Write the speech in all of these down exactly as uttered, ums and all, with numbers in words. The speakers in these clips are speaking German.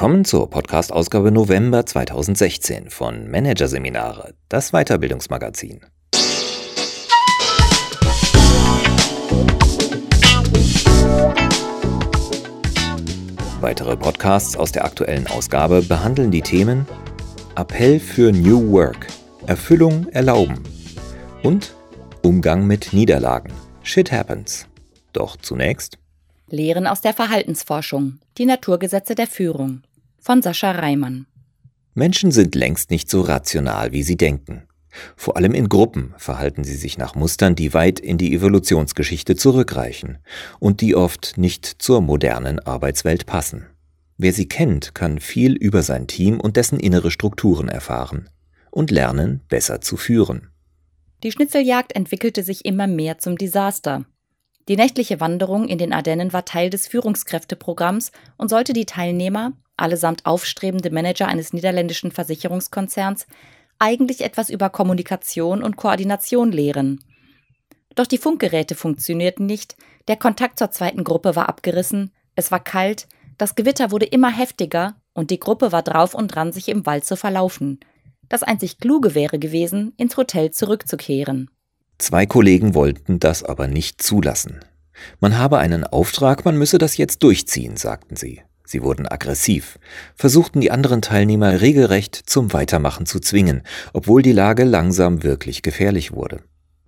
Willkommen zur Podcast-Ausgabe November zweitausendsechzehn von Managerseminare, das Weiterbildungsmagazin. Weitere Podcasts aus der aktuellen Ausgabe behandeln die Themen Appell für New Work, Erfüllung erlauben und Umgang mit Niederlagen, Shit happens. Doch zunächst Lehren aus der Verhaltensforschung, die Naturgesetze der Führung von Sascha Reimann. Menschen sind längst nicht so rational, wie sie denken. Vor allem in Gruppen verhalten sie sich nach Mustern, die weit in die Evolutionsgeschichte zurückreichen und die oft nicht zur modernen Arbeitswelt passen. Wer sie kennt, kann viel über sein Team und dessen innere Strukturen erfahren und lernen, besser zu führen. Die Schnitzeljagd entwickelte sich immer mehr zum Desaster. Die nächtliche Wanderung in den Ardennen war Teil des Führungskräfteprogramms und sollte die Teilnehmer, allesamt aufstrebende Manager eines niederländischen Versicherungskonzerns, eigentlich etwas über Kommunikation und Koordination lehren. Doch die Funkgeräte funktionierten nicht, der Kontakt zur zweiten Gruppe war abgerissen, es war kalt, das Gewitter wurde immer heftiger und die Gruppe war drauf und dran, sich im Wald zu verlaufen. Das einzig Kluge wäre gewesen, ins Hotel zurückzukehren. Zwei Kollegen wollten das aber nicht zulassen. Man habe einen Auftrag, man müsse das jetzt durchziehen, sagten sie. Sie wurden aggressiv, versuchten die anderen Teilnehmer regelrecht zum Weitermachen zu zwingen, obwohl die Lage langsam wirklich gefährlich wurde.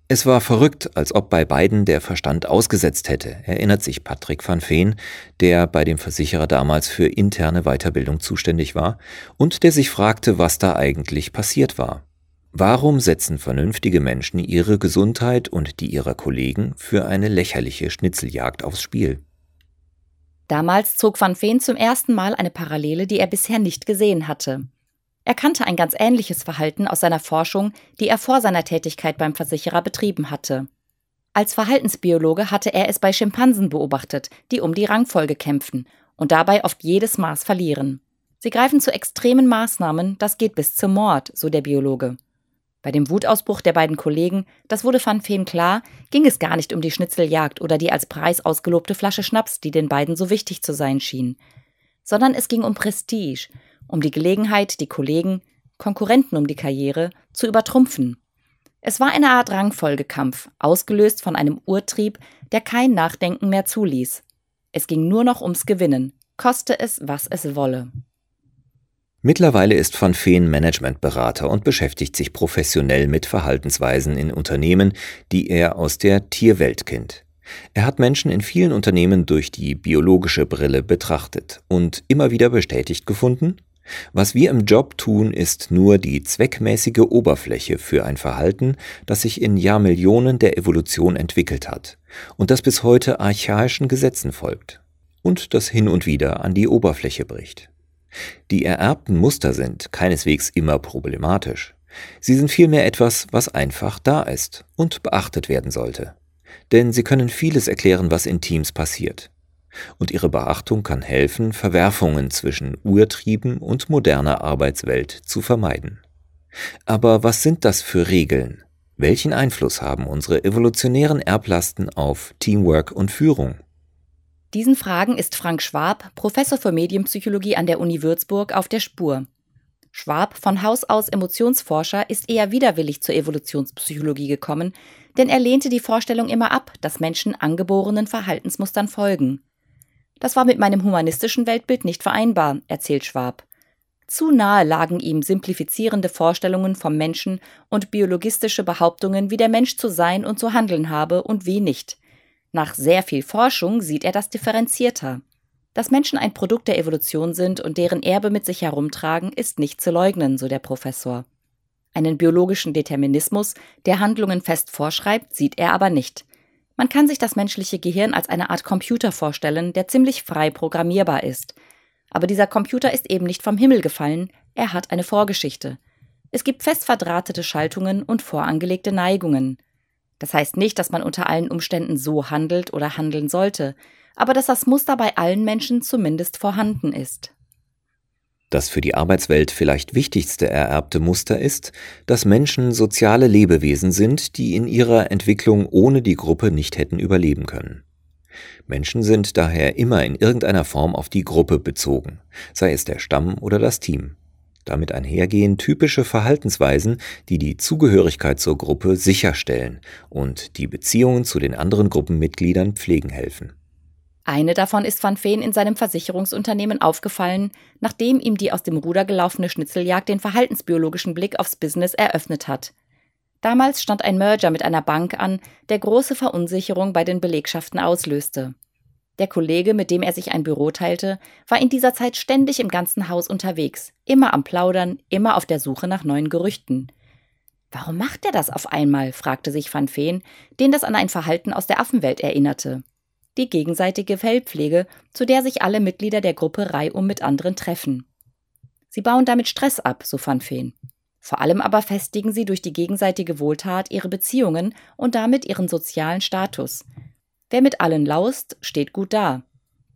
Es war verrückt, als ob bei beiden der Verstand ausgesetzt hätte, erinnert sich Patrick van Veen, der bei dem Versicherer damals für interne Weiterbildung zuständig war und der sich fragte, was da eigentlich passiert war. Warum setzen vernünftige Menschen ihre Gesundheit und die ihrer Kollegen für eine lächerliche Schnitzeljagd aufs Spiel? Damals zog van Veen zum ersten Mal eine Parallele, die er bisher nicht gesehen hatte. Er kannte ein ganz ähnliches Verhalten aus seiner Forschung, die er vor seiner Tätigkeit beim Versicherer betrieben hatte. Als Verhaltensbiologe hatte er es bei Schimpansen beobachtet, die um die Rangfolge kämpfen und dabei oft jedes Maß verlieren. Sie greifen zu extremen Maßnahmen, das geht bis zum Mord, so der Biologe. Bei dem Wutausbruch der beiden Kollegen, das wurde van Veen klar, ging es gar nicht um die Schnitzeljagd oder die als Preis ausgelobte Flasche Schnaps, die den beiden so wichtig zu sein schien. Sondern es ging um Prestige, um die Gelegenheit, die Kollegen, Konkurrenten um die Karriere, zu übertrumpfen. Es war eine Art Rangfolgekampf, ausgelöst von einem Urtrieb, der kein Nachdenken mehr zuließ. Es ging nur noch ums Gewinnen, koste es, was es wolle. Mittlerweile ist van Veen Managementberater und beschäftigt sich professionell mit Verhaltensweisen in Unternehmen, die er aus der Tierwelt kennt. Er hat Menschen in vielen Unternehmen durch die biologische Brille betrachtet und immer wieder bestätigt gefunden: Was wir im Job tun, ist nur die zweckmäßige Oberfläche für ein Verhalten, das sich in Jahrmillionen der Evolution entwickelt hat und das bis heute archaischen Gesetzen folgt und das hin und wieder an die Oberfläche bricht. Die ererbten Muster sind keineswegs immer problematisch. Sie sind vielmehr etwas, was einfach da ist und beachtet werden sollte. Denn sie können vieles erklären, was in Teams passiert. Und ihre Beachtung kann helfen, Verwerfungen zwischen Urtrieben und moderner Arbeitswelt zu vermeiden. Aber was sind das für Regeln? Welchen Einfluss haben unsere evolutionären Erblasten auf Teamwork und Führung? Diesen Fragen ist Frank Schwab, Professor für Medienpsychologie an der Uni Würzburg, auf der Spur. Schwab, von Haus aus Emotionsforscher, ist eher widerwillig zur Evolutionspsychologie gekommen, denn er lehnte die Vorstellung immer ab, dass Menschen angeborenen Verhaltensmustern folgen. Das war mit meinem humanistischen Weltbild nicht vereinbar, erzählt Schwab. Zu nahe lagen ihm simplifizierende Vorstellungen vom Menschen und biologistische Behauptungen, wie der Mensch zu sein und zu handeln habe und wie nicht. Nach sehr viel Forschung sieht er das differenzierter. Dass Menschen ein Produkt der Evolution sind und deren Erbe mit sich herumtragen, ist nicht zu leugnen, so der Professor. Einen biologischen Determinismus, der Handlungen fest vorschreibt, sieht er aber nicht. Man kann sich das menschliche Gehirn als eine Art Computer vorstellen, der ziemlich frei programmierbar ist. Aber dieser Computer ist eben nicht vom Himmel gefallen, er hat eine Vorgeschichte. Es gibt fest verdrahtete Schaltungen und vorangelegte Neigungen. Das heißt nicht, dass man unter allen Umständen so handelt oder handeln sollte, aber dass das Muster bei allen Menschen zumindest vorhanden ist. Das für die Arbeitswelt vielleicht wichtigste ererbte Muster ist, dass Menschen soziale Lebewesen sind, die in ihrer Entwicklung ohne die Gruppe nicht hätten überleben können. Menschen sind daher immer in irgendeiner Form auf die Gruppe bezogen, sei es der Stamm oder das Team. Damit einhergehen typische Verhaltensweisen, die die Zugehörigkeit zur Gruppe sicherstellen und die Beziehungen zu den anderen Gruppenmitgliedern pflegen helfen. Eine davon ist van Veen in seinem Versicherungsunternehmen aufgefallen, nachdem ihm die aus dem Ruder gelaufene Schnitzeljagd den verhaltensbiologischen Blick aufs Business eröffnet hat. Damals stand ein Merger mit einer Bank an, der große Verunsicherung bei den Belegschaften auslöste. Der Kollege, mit dem er sich ein Büro teilte, war in dieser Zeit ständig im ganzen Haus unterwegs, immer am Plaudern, immer auf der Suche nach neuen Gerüchten. »Warum macht er das auf einmal?« fragte sich van Veen, den das an ein Verhalten aus der Affenwelt erinnerte. Die gegenseitige Fellpflege, zu der sich alle Mitglieder der Gruppe reihum mit anderen treffen. Sie bauen damit Stress ab, so van Veen. Vor allem aber festigen sie durch die gegenseitige Wohltat ihre Beziehungen und damit ihren sozialen Status. Wer mit allen laust, steht gut da.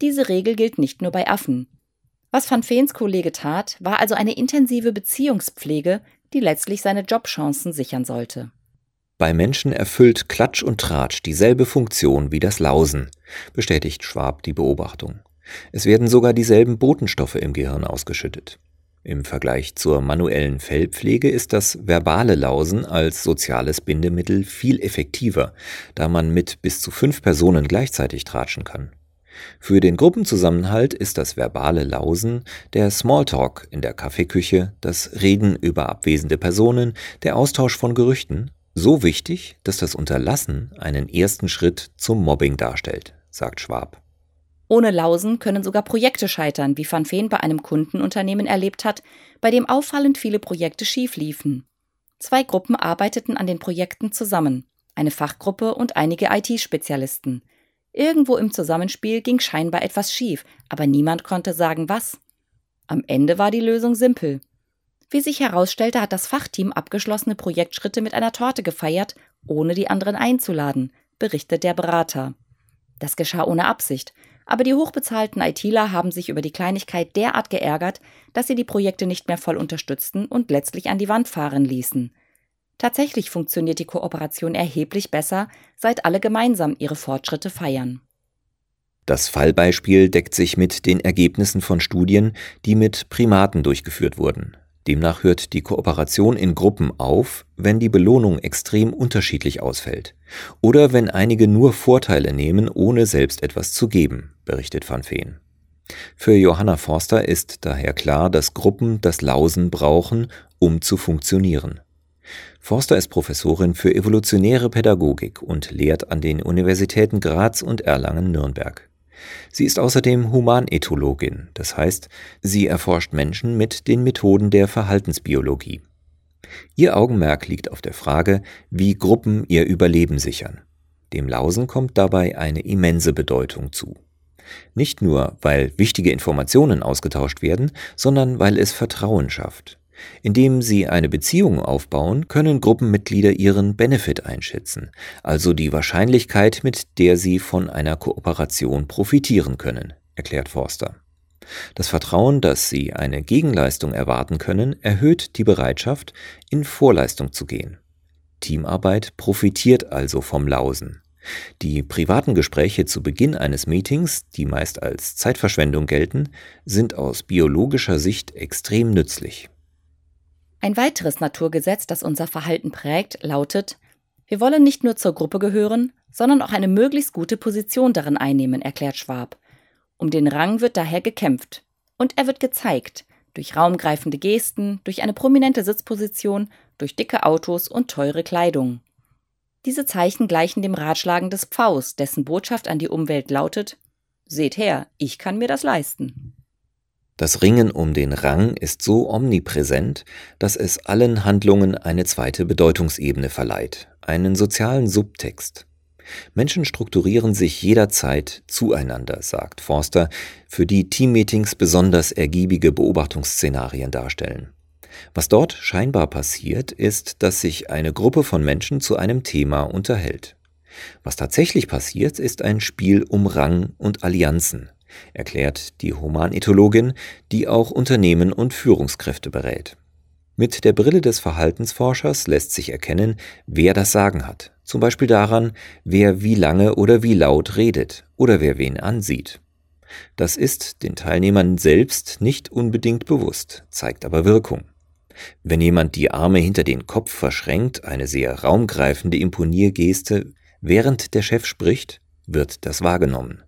Diese Regel gilt nicht nur bei Affen. Was van Veens Kollege tat, war also eine intensive Beziehungspflege, die letztlich seine Jobchancen sichern sollte. Bei Menschen erfüllt Klatsch und Tratsch dieselbe Funktion wie das Lausen, bestätigt Schwab die Beobachtung. Es werden sogar dieselben Botenstoffe im Gehirn ausgeschüttet. Im Vergleich zur manuellen Fellpflege ist das verbale Lausen als soziales Bindemittel viel effektiver, da man mit bis zu fünf Personen gleichzeitig tratschen kann. Für den Gruppenzusammenhalt ist das verbale Lausen der Smalltalk in der Kaffeeküche, das Reden über abwesende Personen, der Austausch von Gerüchten so wichtig, dass das Unterlassen einen ersten Schritt zum Mobbing darstellt, sagt Schwab. Ohne Lausen können sogar Projekte scheitern, wie van Veen bei einem Kundenunternehmen erlebt hat, bei dem auffallend viele Projekte schief liefen. Zwei Gruppen arbeiteten an den Projekten zusammen, eine Fachgruppe und einige I T-Spezialisten. Irgendwo im Zusammenspiel ging scheinbar etwas schief, aber niemand konnte sagen, was. Am Ende war die Lösung simpel. Wie sich herausstellte, hat das Fachteam abgeschlossene Projektschritte mit einer Torte gefeiert, ohne die anderen einzuladen, berichtet der Berater. Das geschah ohne Absicht. Aber die hochbezahlten ITler haben sich über die Kleinigkeit derart geärgert, dass sie die Projekte nicht mehr voll unterstützten und letztlich an die Wand fahren ließen. Tatsächlich funktioniert die Kooperation erheblich besser, seit alle gemeinsam ihre Fortschritte feiern. Das Fallbeispiel deckt sich mit den Ergebnissen von Studien, die mit Primaten durchgeführt wurden. Demnach hört die Kooperation in Gruppen auf, wenn die Belohnung extrem unterschiedlich ausfällt oder wenn einige nur Vorteile nehmen, ohne selbst etwas zu geben, berichtet van Veen. Für Johanna Forster ist daher klar, dass Gruppen das Lausen brauchen, um zu funktionieren. Forster ist Professorin für evolutionäre Pädagogik und lehrt an den Universitäten Graz und Erlangen-Nürnberg. Sie ist außerdem Humanethologin, das heißt, sie erforscht Menschen mit den Methoden der Verhaltensbiologie. Ihr Augenmerk liegt auf der Frage, wie Gruppen ihr Überleben sichern. Dem Lausen kommt dabei eine immense Bedeutung zu. Nicht nur, weil wichtige Informationen ausgetauscht werden, sondern weil es Vertrauen schafft. Indem sie eine Beziehung aufbauen, können Gruppenmitglieder ihren Benefit einschätzen, also die Wahrscheinlichkeit, mit der sie von einer Kooperation profitieren können, erklärt Forster. Das Vertrauen, dass sie eine Gegenleistung erwarten können, erhöht die Bereitschaft, in Vorleistung zu gehen. Teamarbeit profitiert also vom Lausen. Die privaten Gespräche zu Beginn eines Meetings, die meist als Zeitverschwendung gelten, sind aus biologischer Sicht extrem nützlich. Ein weiteres Naturgesetz, das unser Verhalten prägt, lautet: Wir wollen nicht nur zur Gruppe gehören, sondern auch eine möglichst gute Position darin einnehmen, erklärt Schwab. Um den Rang wird daher gekämpft. Und er wird gezeigt, durch raumgreifende Gesten, durch eine prominente Sitzposition, durch dicke Autos und teure Kleidung. Diese Zeichen gleichen dem Ratschlagen des Pfaus, dessen Botschaft an die Umwelt lautet: Seht her, ich kann mir das leisten. Das Ringen um den Rang ist so omnipräsent, dass es allen Handlungen eine zweite Bedeutungsebene verleiht, einen sozialen Subtext. Menschen strukturieren sich jederzeit zueinander, sagt Forster, für die Teammeetings besonders ergiebige Beobachtungsszenarien darstellen. Was dort scheinbar passiert, ist, dass sich eine Gruppe von Menschen zu einem Thema unterhält. Was tatsächlich passiert, ist ein Spiel um Rang und Allianzen, erklärt die Humanethologin, die auch Unternehmen und Führungskräfte berät. Mit der Brille des Verhaltensforschers lässt sich erkennen, wer das Sagen hat. Zum Beispiel daran, wer wie lange oder wie laut redet oder wer wen ansieht. Das ist den Teilnehmern selbst nicht unbedingt bewusst, zeigt aber Wirkung. Wenn jemand die Arme hinter den Kopf verschränkt, eine sehr raumgreifende Imponiergeste, während der Chef spricht, wird das wahrgenommen.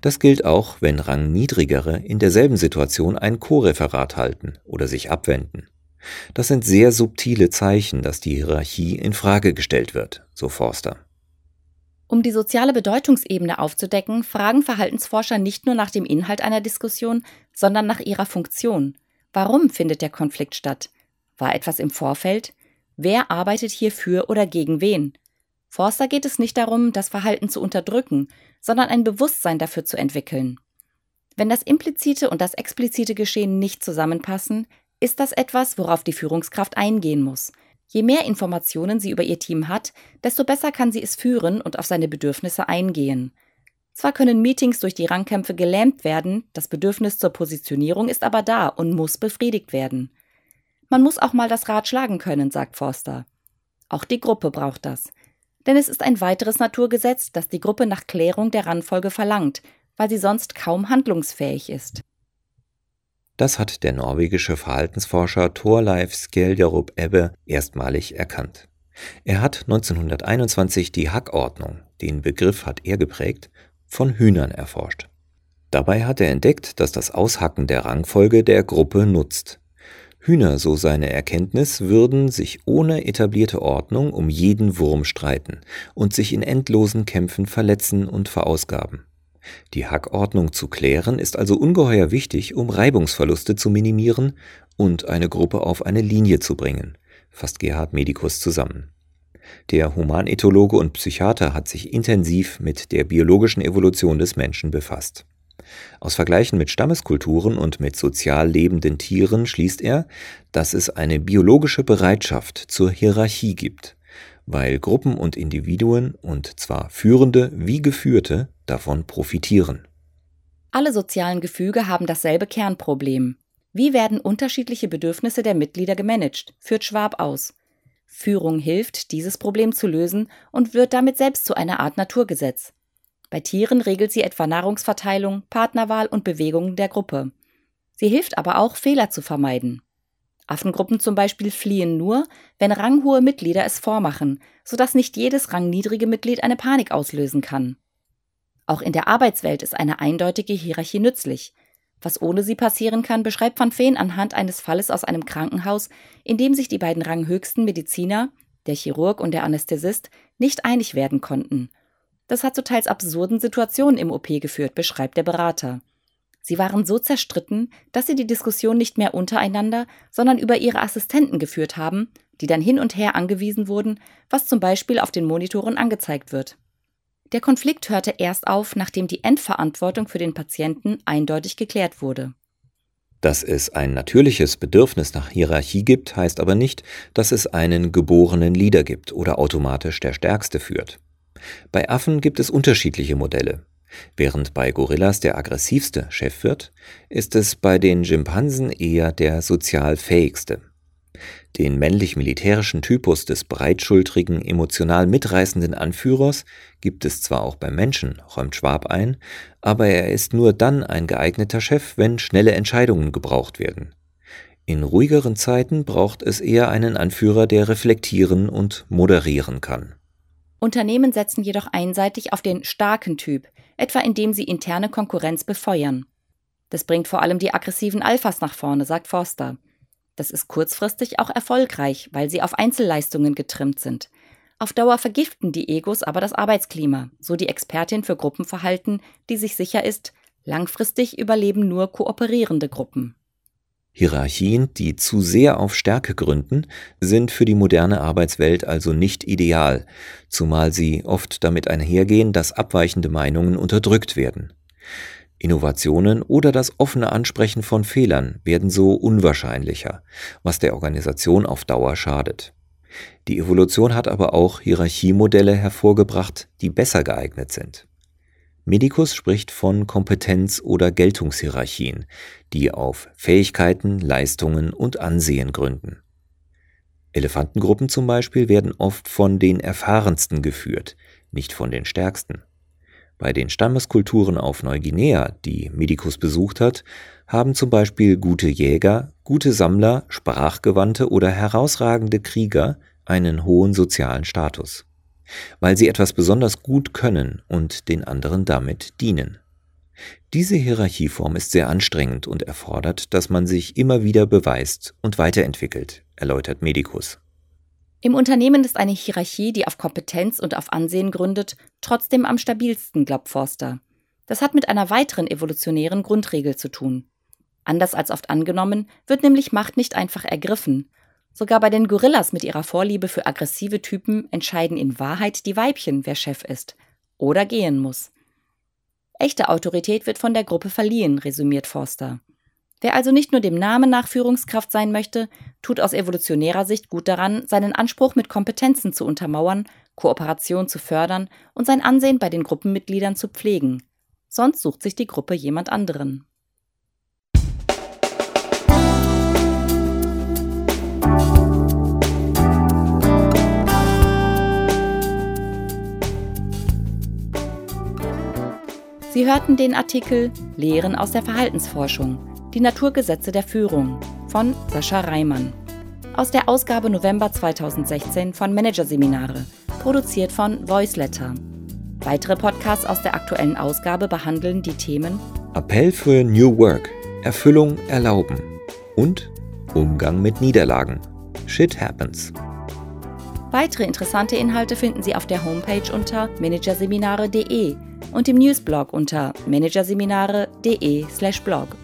Das gilt auch, wenn Rangniedrigere in derselben Situation ein Co-Referat halten oder sich abwenden. Das sind sehr subtile Zeichen, dass die Hierarchie in Frage gestellt wird, so Forster. Um die soziale Bedeutungsebene aufzudecken, fragen Verhaltensforscher nicht nur nach dem Inhalt einer Diskussion, sondern nach ihrer Funktion. Warum findet der Konflikt statt? War etwas im Vorfeld? Wer arbeitet hier für oder gegen wen? Forster geht es nicht darum, das Verhalten zu unterdrücken, sondern ein Bewusstsein dafür zu entwickeln. Wenn das implizite und das explizite Geschehen nicht zusammenpassen, ist das etwas, worauf die Führungskraft eingehen muss. Je mehr Informationen sie über ihr Team hat, desto besser kann sie es führen und auf seine Bedürfnisse eingehen. Zwar können Meetings durch die Rangkämpfe gelähmt werden, das Bedürfnis zur Positionierung ist aber da und muss befriedigt werden. Man muss auch mal das Rad schlagen können, sagt Forster. Auch die Gruppe braucht das. Denn es ist ein weiteres Naturgesetz, dass die Gruppe nach Klärung der Rangfolge verlangt, weil sie sonst kaum handlungsfähig ist. Das hat der norwegische Verhaltensforscher Thorleif Skelderup-Ebbe erstmalig erkannt. Er hat neunzehnhunderteinundzwanzig die Hackordnung, den Begriff hat er geprägt, von Hühnern erforscht. Dabei hat er entdeckt, dass das Aushacken der Rangfolge der Gruppe nutzt. Hühner, so seine Erkenntnis, würden sich ohne etablierte Ordnung um jeden Wurm streiten und sich in endlosen Kämpfen verletzen und verausgaben. Die Hackordnung zu klären ist also ungeheuer wichtig, um Reibungsverluste zu minimieren und eine Gruppe auf eine Linie zu bringen, fasst Gerhard Medicus zusammen. Der Humanethologe und Psychiater hat sich intensiv mit der biologischen Evolution des Menschen befasst. Aus Vergleichen mit Stammeskulturen und mit sozial lebenden Tieren schließt er, dass es eine biologische Bereitschaft zur Hierarchie gibt, weil Gruppen und Individuen, und zwar Führende wie Geführte, davon profitieren. Alle sozialen Gefüge haben dasselbe Kernproblem. Wie werden unterschiedliche Bedürfnisse der Mitglieder gemanagt, führt Schwab aus. Führung hilft, dieses Problem zu lösen und wird damit selbst zu einer Art Naturgesetz. Bei Tieren regelt sie etwa Nahrungsverteilung, Partnerwahl und Bewegungen der Gruppe. Sie hilft aber auch, Fehler zu vermeiden. Affengruppen zum Beispiel fliehen nur, wenn ranghohe Mitglieder es vormachen, sodass nicht jedes rangniedrige Mitglied eine Panik auslösen kann. Auch in der Arbeitswelt ist eine eindeutige Hierarchie nützlich. Was ohne sie passieren kann, beschreibt Van Veen anhand eines Falles aus einem Krankenhaus, in dem sich die beiden ranghöchsten Mediziner, der Chirurg und der Anästhesist, nicht einig werden konnten. Das hat zu teils absurden Situationen im O P geführt, beschreibt der Berater. Sie waren so zerstritten, dass sie die Diskussion nicht mehr untereinander, sondern über ihre Assistenten geführt haben, die dann hin und her angewiesen wurden, was zum Beispiel auf den Monitoren angezeigt wird. Der Konflikt hörte erst auf, nachdem die Endverantwortung für den Patienten eindeutig geklärt wurde. Dass es ein natürliches Bedürfnis nach Hierarchie gibt, heißt aber nicht, dass es einen geborenen Leader gibt oder automatisch der Stärkste führt. Bei Affen gibt es unterschiedliche Modelle. Während bei Gorillas der aggressivste Chef wird, ist es bei den Schimpansen eher der sozial fähigste. Den männlich-militärischen Typus des breitschultrigen, emotional mitreißenden Anführers gibt es zwar auch beim Menschen, räumt Schwab ein, aber er ist nur dann ein geeigneter Chef, wenn schnelle Entscheidungen gebraucht werden. In ruhigeren Zeiten braucht es eher einen Anführer, der reflektieren und moderieren kann. Unternehmen setzen jedoch einseitig auf den starken Typ, etwa indem sie interne Konkurrenz befeuern. Das bringt vor allem die aggressiven Alphas nach vorne, sagt Forster. Das ist kurzfristig auch erfolgreich, weil sie auf Einzelleistungen getrimmt sind. Auf Dauer vergiften die Egos aber das Arbeitsklima, so die Expertin für Gruppenverhalten, die sich sicher ist, langfristig überleben nur kooperierende Gruppen. Hierarchien, die zu sehr auf Stärke gründen, sind für die moderne Arbeitswelt also nicht ideal, zumal sie oft damit einhergehen, dass abweichende Meinungen unterdrückt werden. Innovationen oder das offene Ansprechen von Fehlern werden so unwahrscheinlicher, was der Organisation auf Dauer schadet. Die Evolution hat aber auch Hierarchiemodelle hervorgebracht, die besser geeignet sind. Medicus spricht von Kompetenz- oder Geltungshierarchien, die auf Fähigkeiten, Leistungen und Ansehen gründen. Elefantengruppen zum Beispiel werden oft von den Erfahrensten geführt, nicht von den Stärksten. Bei den Stammeskulturen auf Neuguinea, die Medicus besucht hat, haben zum Beispiel gute Jäger, gute Sammler, Sprachgewandte oder herausragende Krieger einen hohen sozialen Status, weil sie etwas besonders gut können und den anderen damit dienen. Diese Hierarchieform ist sehr anstrengend und erfordert, dass man sich immer wieder beweist und weiterentwickelt, erläutert Medicus. Im Unternehmen ist eine Hierarchie, die auf Kompetenz und auf Ansehen gründet, trotzdem am stabilsten, glaubt Forster. Das hat mit einer weiteren evolutionären Grundregel zu tun. Anders als oft angenommen, wird nämlich Macht nicht einfach ergriffen. Sogar bei den Gorillas mit ihrer Vorliebe für aggressive Typen entscheiden in Wahrheit die Weibchen, wer Chef ist oder gehen muss. Echte Autorität wird von der Gruppe verliehen, resümiert Forster. Wer also nicht nur dem Namen nach Führungskraft sein möchte, tut aus evolutionärer Sicht gut daran, seinen Anspruch mit Kompetenzen zu untermauern, Kooperation zu fördern und sein Ansehen bei den Gruppenmitgliedern zu pflegen. Sonst sucht sich die Gruppe jemand anderen. Sie hörten den Artikel Lehren aus der Verhaltensforschung – Die Naturgesetze der Führung von Sascha Reimann aus der Ausgabe November zweitausendsechzehn von Managerseminare, produziert von Voiceletter. Weitere Podcasts aus der aktuellen Ausgabe behandeln die Themen Appell für New Work – Erfüllung erlauben und Umgang mit Niederlagen – Shit happens. Weitere interessante Inhalte finden Sie auf der Homepage unter managerseminare punkt de und im Newsblog unter managerseminare punkt de slash blog.